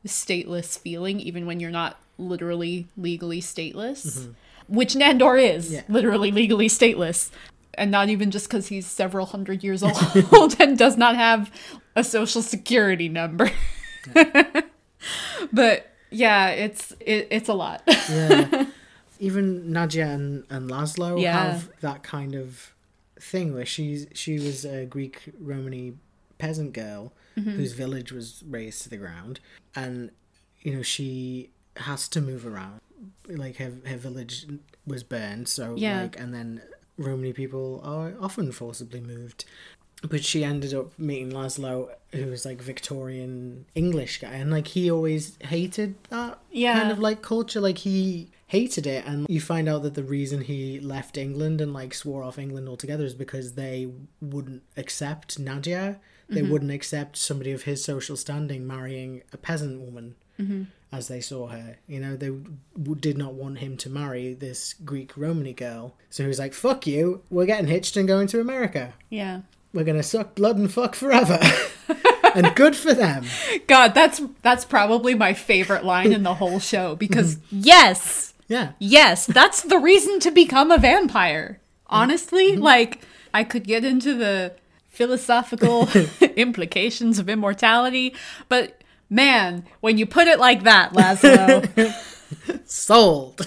stateless feeling, even when you're not literally legally stateless, which Nandor is literally legally stateless, and not even just because he's several hundred years old and does not have a social security number. But yeah, it's a lot. Yeah. Even Nadja and Laszlo have that kind of thing where she was a Greek Romany peasant girl whose village was razed to the ground, and you know, she has to move around. Like her village was burned, so like, and then Romany people are often forcibly moved. But she ended up meeting Laszlo, who was like Victorian English guy, and like he always hated that kind of like culture. Like he hated it, and you find out that the reason he left England and like swore off England altogether is because they wouldn't accept Nadja. They wouldn't accept somebody of his social standing marrying a peasant woman as they saw her. You know, they did not want him to marry this Greek Romany girl. So he was like, fuck you, we're getting hitched and going to America. Yeah. We're going to suck blood and fuck forever. And good for them. God, that's probably my favorite line in the whole show, because yes. Yeah. Yes, that's the reason to become a vampire. Honestly, like, I could get into the philosophical implications of immortality, but man, when you put it like that, Laszlo. Sold.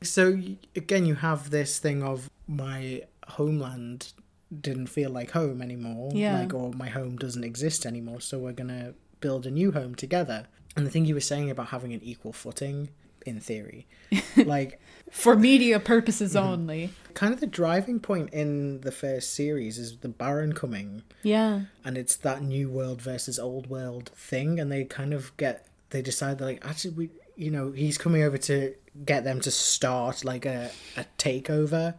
So again, you have this thing of my homeland didn't feel like home anymore, like, or my home doesn't exist anymore, so we're gonna build a new home together. And the thing you were saying about having an equal footing, in theory. Like for media purposes only. Kind of the driving point in the first series is the Baron coming. Yeah. And it's that new world versus old world thing, and they kind of decide they're like, actually, we, you know, he's coming over to get them to start like a takeover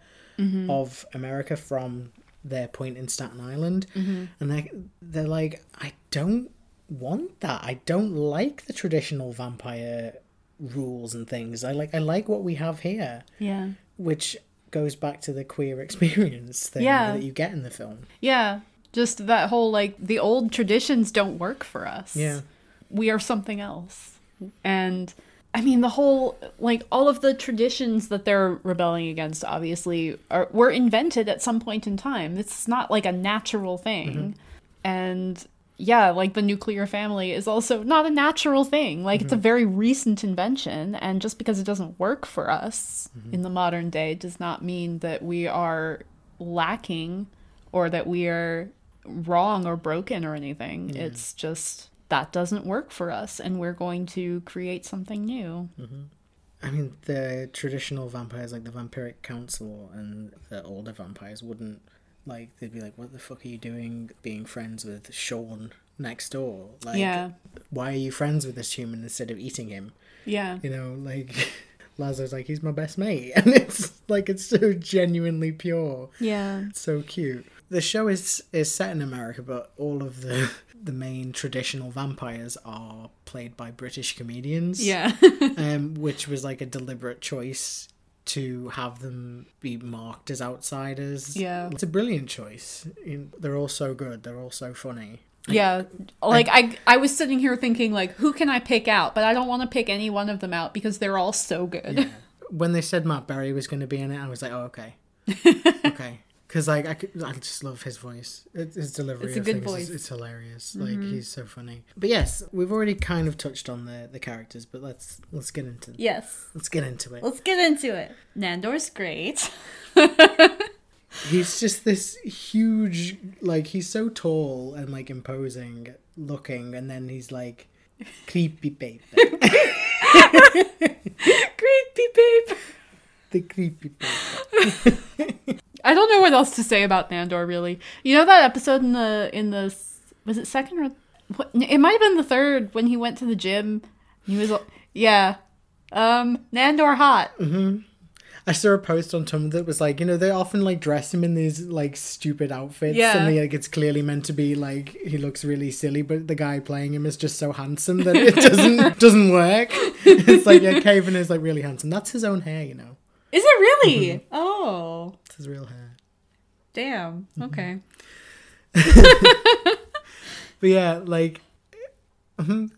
of America from their point in Staten Island. And they're like, I don't want that. I don't like the traditional vampire rules and things. I like what we have here. Yeah. Which goes back to the queer experience thing that you get in the film. Yeah. Just that whole like the old traditions don't work for us. Yeah. We are something else. And I mean, the whole, like, all of the traditions that they're rebelling against, obviously, were invented at some point in time. It's not, like, a natural thing. And, yeah, like, the nuclear family is also not a natural thing. Like, it's a very recent invention, and just because it doesn't work for us in the modern day does not mean that we are lacking or that we are wrong or broken or anything. It's just... that doesn't work for us, and we're going to create something new. I mean, the traditional vampires, like the vampiric council and the older vampires, wouldn't, like, they'd be like, what the fuck are you doing being friends with Sean next door? Like, why are you friends with this human instead of eating him? Yeah. You know, like, Laszlo's like, he's my best mate. And it's, like, it's so genuinely pure. Yeah. So cute. The show is set in America, but all of the main traditional vampires are played by British comedians. Yeah. Which was like a deliberate choice to have them be marked as outsiders. Yeah. It's a brilliant choice. They're all so good. They're all so funny. Yeah. Like, I was sitting here thinking, like, who can I pick out? But I don't want to pick any one of them out because they're all so good. Yeah. When they said Matt Berry was going to be in it, I was like, oh, okay. Okay. Because, like, I just love his voice. His delivery of things voice. It's hilarious. Like, he's so funny. But yes, we've already kind of touched on the characters, but let's get into it. Yes. Let's get into it. Let's get into it. Nandor's great. He's just this huge, like, he's so tall and, like, imposing looking, and then he's, like, creepy babe. Creepy babe. The creepy babe. I don't know what else to say about Nandor, really. You know that episode in the was it second or what? It might have been the third when he went to the gym. He was Nandor hot. I saw a post on Tumblr that was like, you know, they often like dress him in these like stupid outfits, and like it's clearly meant to be like he looks really silly, but the guy playing him is just so handsome that it doesn't work. It's like Caven is like really handsome. That's his own hair, you know. Is it really? Oh. It's his real hair. Damn. Okay. But yeah, like go...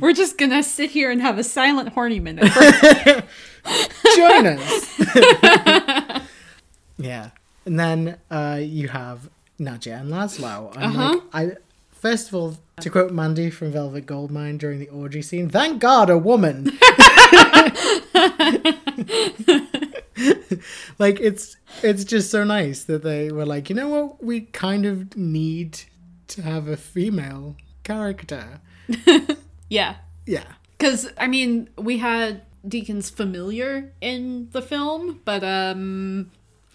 We're just going to sit here and have a silent horny minute. Join us. Yeah. And then you have Nadja and Laszlo. And first of all, to quote Mandy from Velvet Goldmine during the orgy scene, thank God a woman. Like it's just so nice that they were like, you know what, we kind of need to have a female character. yeah because I mean we had Deacon's familiar in the film, but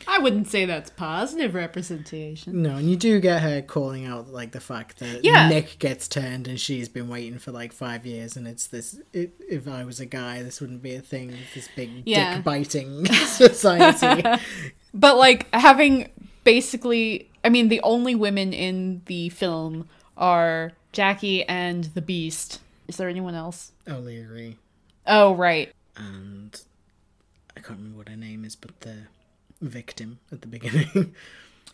I wouldn't say that's positive representation. No, and you do get her calling out, like, the fact that Nick gets turned and she's been waiting for, like, 5 years, and it's this, if I was a guy, this wouldn't be a thing, this big dick-biting society. But, like, having basically, I mean, the only women in the film are Jackie and the Beast. Is there anyone else? O'Leary. Oh, right. And I can't remember what her name is, but the... victim at the beginning.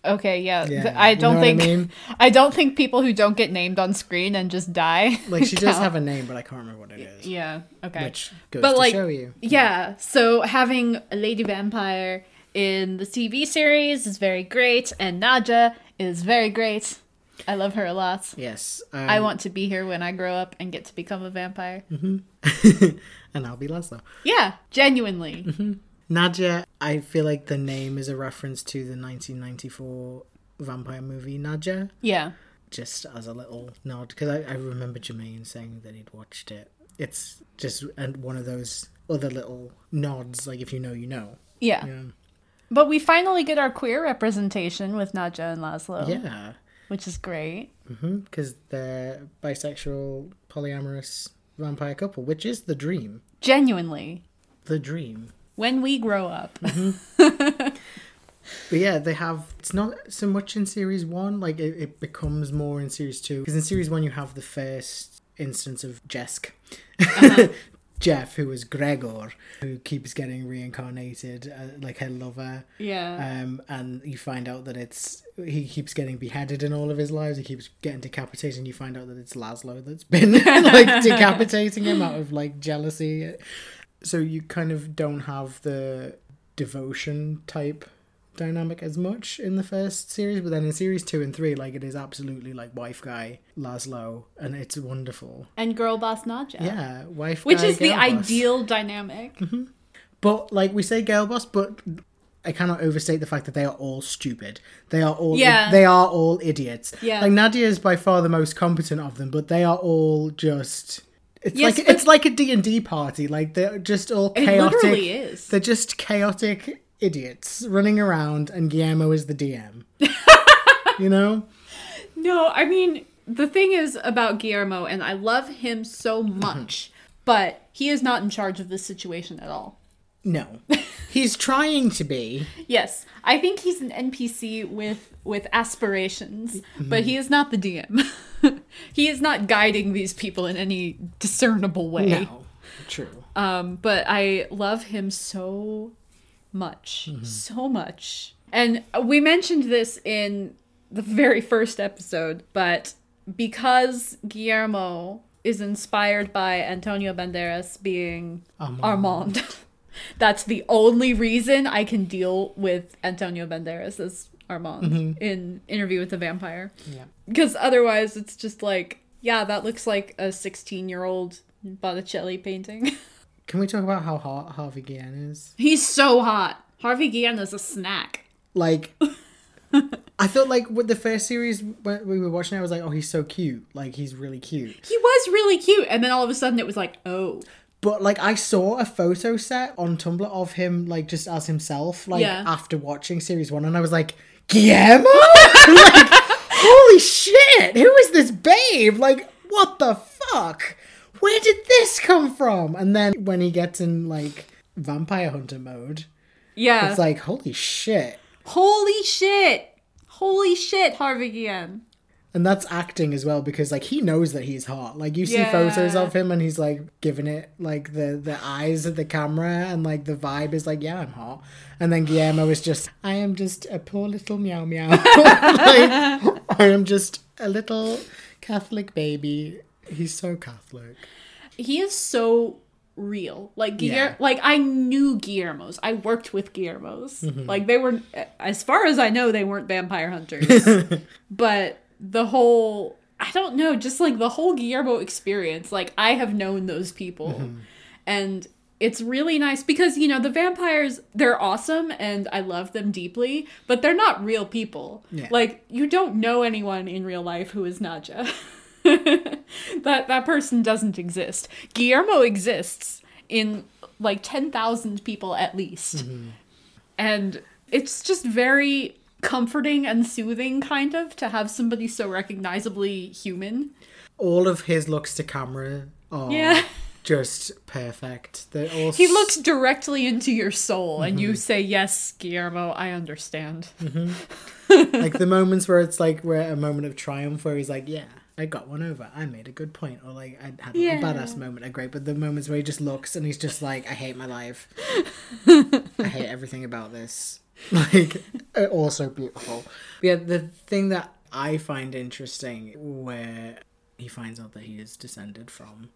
Okay, yeah. I don't think people who don't get named on screen and just die. Like she does have a name, but I can't remember what it is. Yeah. Okay. Which goes to show you. Yeah. So having a lady vampire in the TV series is very great, and Nadja is very great. I love her a lot. Yes. I want to be here when I grow up and get to become a vampire. And I'll be Laszlo. Yeah. Genuinely. Nadja, I feel like the name is a reference to the 1994 vampire movie Nadja. Yeah. Just as a little nod, because I remember Jermaine saying that he'd watched it it's just one of those other little nods, like if you know, you know. Yeah. Yeah. But we finally get our queer representation with Nadja and Laszlo. Yeah. Which is great. Because they're bisexual, polyamorous vampire couple, which is the dream. Genuinely. The dream. When we grow up. Mm-hmm. But yeah, they have, it's not so much in series one, like it becomes more in series two. Because in series one, you have the first instance of Jesk. Uh-huh. Jeff, who is Gregor, who keeps getting reincarnated, like her lover. Yeah. And you find out that he keeps getting beheaded in all of his lives. He keeps getting decapitated, and you find out that it's Laszlo that's been like decapitating him out of like jealousy. So you kind of don't have the devotion type dynamic as much in the first series, but then in series 2 and 3, like it is absolutely like wife guy Laszlo, and it's wonderful, and girl boss Nadja. Yeah, wife which guy, is the boss. Ideal dynamic. Mm-hmm. But like we say girl boss, but I cannot overstate the fact that they are all stupid. They are all they are all idiots. Yeah, like Nadja is by far the most competent of them, but they are all just. It's it's like a D&D party. Like they're just all chaotic. It literally is. They're just chaotic idiots running around, and Guillermo is the DM. You know? No, I mean, the thing is about Guillermo, and I love him so much, but he is not in charge of this situation at all. No. He's trying to be. Yes. I think he's an NPC with aspirations, but he is not the DM. He is not guiding these people in any discernible way. No. True. But I love him so much. Mm-hmm. So much. And we mentioned this in the very first episode, but because Guillermo is inspired by Antonio Banderas being Armand. That's the only reason I can deal with Antonio Banderas as Armand in Interview with the Vampire. Yeah. Because otherwise it's just like, yeah, that looks like a 16-year-old Botticelli painting. Can we talk about how hot Harvey Guillen is? He's so hot. Harvey Guillen is a snack. Like, I felt like with the first series when we were watching it, I was like, oh, he's so cute. Like, he's really cute. He was really cute. And then all of a sudden it was like, oh. But, like, I saw a photo set on Tumblr of him, like, just as himself, like, after watching Series 1, and I was like, Guillermo? Like, holy shit! Who is this babe? Like, what the fuck? Where did this come from? And then when he gets in, like, vampire hunter mode, it's like, holy shit. Holy shit! Holy shit, Harvey Guillen. And that's acting as well, because, like, he knows that he's hot. Like, you see photos of him, and he's, like, giving it, like, the eyes at the camera, and, like, the vibe is like, yeah, I'm hot. And then Guillermo is just, I am just a poor little meow meow. Like, I am just a little Catholic baby. He's so Catholic. He is so real. Like, like, I knew Guillermos. I worked with Guillermos. Mm-hmm. Like, they were, as far as I know, they weren't vampire hunters. But the whole, I don't know, just like the whole Guillermo experience, like I have known those people. Mm-hmm. And it's really nice because, you know, the vampires, they're awesome and I love them deeply, but they're not real people. Yeah. Like, you don't know anyone in real life who is Nadja. That person doesn't exist. Guillermo exists in like 10,000 people at least. Mm-hmm. And it's just very comforting and soothing, kind of, to have somebody so recognizably human. All of his looks to camera are just perfect. They're all he looks directly into your soul, and you say, yes, Guillermo, I understand. Mm-hmm. Like the moments where it's like a moment of triumph where he's like, yeah, I got one over, I made a good point, or like I had a badass moment are great, but the moments where he just looks and he's just like, I hate my life. I hate everything about this. Like, also beautiful. Yeah, the thing that I find interesting where he finds out that he is descended from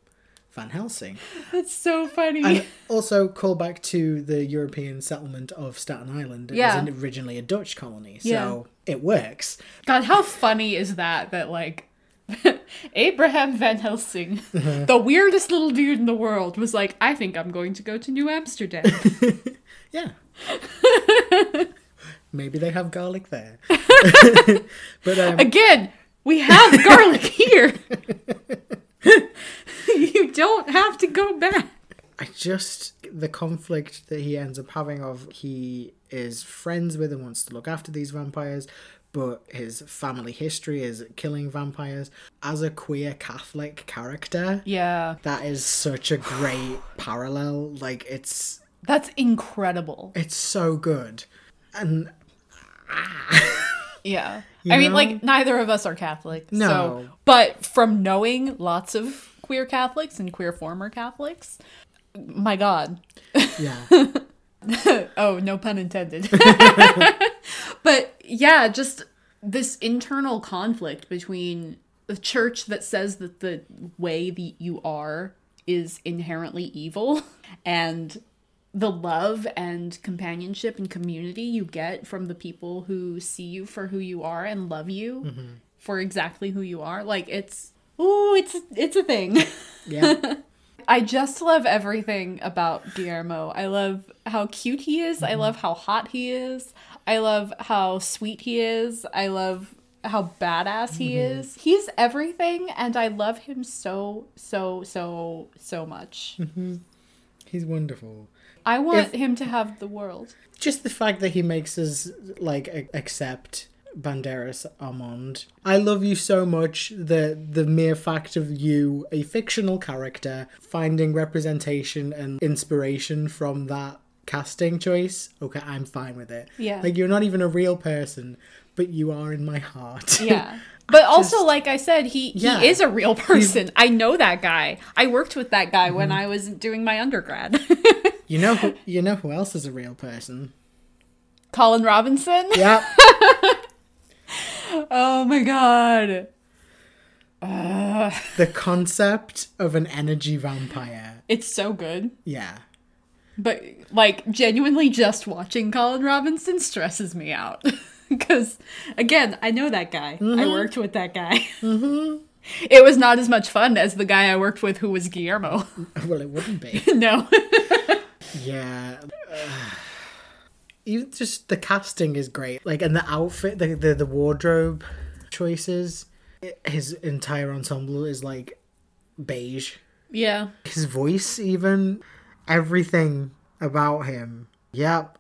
Van Helsing. That's so funny. And also call back to the European settlement of Staten Island. It was originally a Dutch colony, so it works. God, how funny is that like Abraham Van Helsing, the weirdest little dude in the world, was like, I think I'm going to go to New Amsterdam. Yeah. Maybe they have garlic there. But again, we have garlic here. You don't have to go back. The conflict that he ends up having of he is friends with and wants to look after these vampires, but his family history is killing vampires. As a queer Catholic character, yeah, that is such a great parallel. Like, it's... That's incredible. It's so good. And... yeah. I mean, like, neither of us are Catholic. No. So, but from knowing lots of queer Catholics and queer former Catholics... My God. Yeah. Oh, no pun intended. But yeah, just this internal conflict between the church that says that the way that you are is inherently evil and the love and companionship and community you get from the people who see you for who you are and love you mm-hmm. for exactly who you are. Like, it's a thing. Yeah. I just love everything about Guillermo. I love how cute he is. Mm-hmm. I love how hot he is. I love how sweet he is. I love how badass he mm-hmm. is. He's everything, and I love him so, so, so, so much. Mm-hmm. He's wonderful. I want him to have the world. Just the fact that he makes us, like, accept... Banderas Armand. I love you so much. The mere fact of you, a fictional character, finding representation and inspiration from that casting choice. Okay, I'm fine with it. Yeah. Like, you're not even a real person, but you are in my heart. Yeah. But also, like I said, he is a real person. I know that guy. I worked with that guy mm-hmm. when I was doing my undergrad. You know who else is a real person? Colin Robinson? Yeah. Oh my God. The concept of an energy vampire. It's so good. Yeah. But, like, genuinely just watching Colin Robinson stresses me out. Because, again, I know that guy. Mm-hmm. I worked with that guy. Mm-hmm. It was not as much fun as the guy I worked with who was Guillermo. Well, it wouldn't be. No. Yeah. Even just the casting is great. Like, and the outfit, the wardrobe choices. His entire ensemble is, like, beige. Yeah. His voice, even. Everything about him. Yep.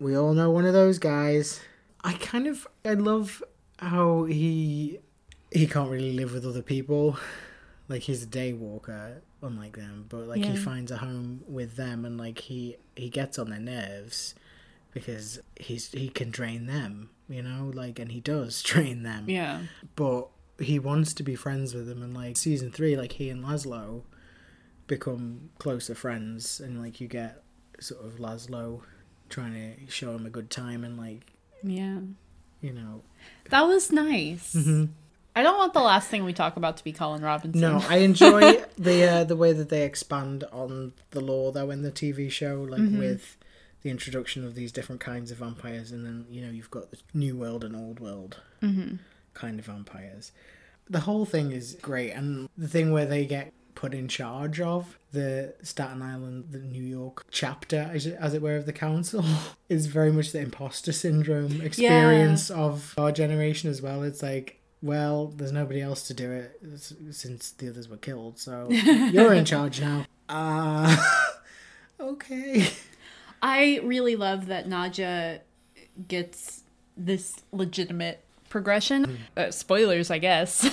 We all know one of those guys. I love how he can't really live with other people. Like, he's a day walker, unlike them. But, like, he finds a home with them and, like, he gets on their nerves. Because he can drain them, you know, like, and he does drain them. Yeah. But he wants to be friends with them, and, like, season 3, like, he and Laszlo become closer friends, and, like, you get sort of Laszlo trying to show him a good time, and, like, yeah, you know, that was nice. Mm-hmm. I don't want the last thing we talk about to be Colin Robinson. No, I enjoy the way that they expand on the lore though in the TV show, like mm-hmm. with the introduction of these different kinds of vampires, and then, you know, you've got the new world and old world mm-hmm. kind of vampires. The whole thing is great, and the thing where they get put in charge of the Staten Island, the New York chapter, as it were, of the council is very much the imposter syndrome experience of our generation as well. It's like, well, there's nobody else to do it since the others were killed, so you're in charge now. Okay. I really love that Nadja gets this legitimate progression. Spoilers, I guess.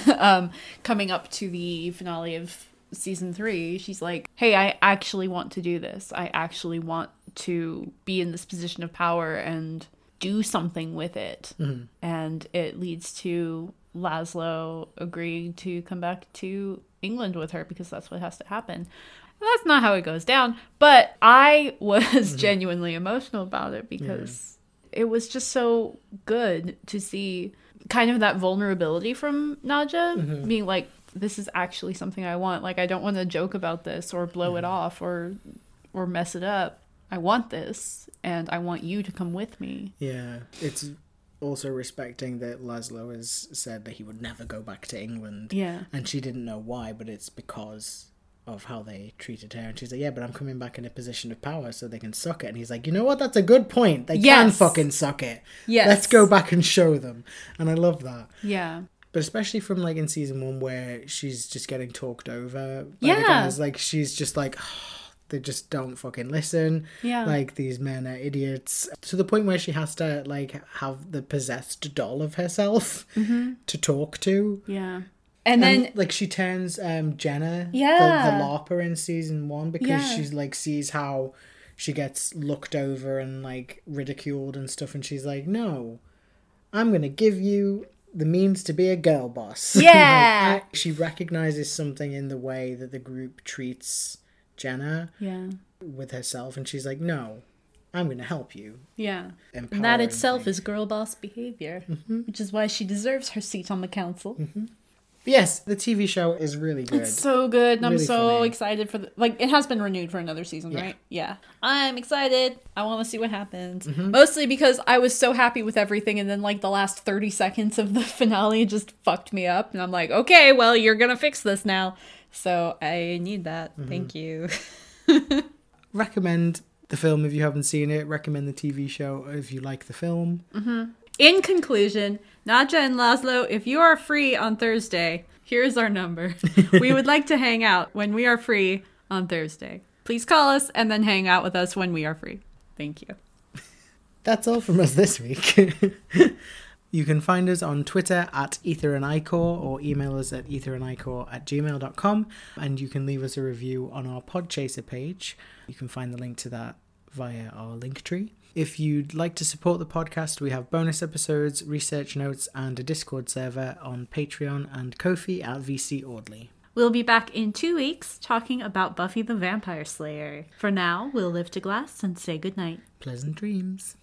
Coming up to the finale of season 3, she's like, hey, I actually want to do this. I actually want to be in this position of power and do something with it. Mm-hmm. And it leads to Laszlo agreeing to come back to England with her because that's what has to happen. That's not how it goes down, but I was mm-hmm. genuinely emotional about it because it was just so good to see kind of that vulnerability from Nadja mm-hmm. being like, this is actually something I want. Like, I don't want to joke about this or blow it off or mess it up. I want this, and I want you to come with me. Yeah, it's also respecting that Laszlo has said that he would never go back to England. Yeah. And she didn't know why, but it's because... of how they treated her, and she's like, yeah, but I'm coming back in a position of power so they can suck it. And he's like, you know what, that's a good point. They can fucking suck it. Yes. Let's go back and show them. And I love that. Yeah. But especially from, like, in season one where she's just getting talked over by the guys. Like, she's just like, oh, they just don't fucking listen. Yeah. Like, these men are idiots. To the point where she has to, like, have the possessed doll of herself to talk to. Yeah. And then... like, she turns Jenna, the LARPer in season one, because she's, like, sees how she gets looked over and, like, ridiculed and stuff. And she's like, no, I'm going to give you... the means to be a girl boss. Yeah. Like, she recognizes something in the way that the group treats Jenna with herself. And she's like, no, I'm going to help you. Yeah. Empowering. And that itself is girl boss behavior, which is why she deserves her seat on the council. Yes, the TV show is really good. It's so good. And really I'm so excited for the... Like, it has been renewed for another season, right? Yeah. I'm excited. I want to see what happens. Mostly because I was so happy with everything, and then, like, the last 30 seconds of the finale just fucked me up. And I'm like, okay, well, you're going to fix this now. So I need that. Thank you. Recommend the film if you haven't seen it. Recommend the TV show if you like the film. In conclusion... Nadja and Laszlo, if you are free on Thursday, here's our number. We would like to hang out when we are free on Thursday. Please call us and then hang out with us when we are free. Thank you. That's all from us this week. You can find us on Twitter at Aether and Ichor, or email us at aetherandichor@gmail.com. And you can leave us a review on our Podchaser page. You can find the link to that via our Linktree. If you'd like to support the podcast, we have bonus episodes, research notes, and a Discord server on Patreon and Ko-fi at VC Audley. We'll be back in 2 weeks talking about Buffy the Vampire Slayer. For now, we'll lift a glass and say goodnight. Pleasant dreams.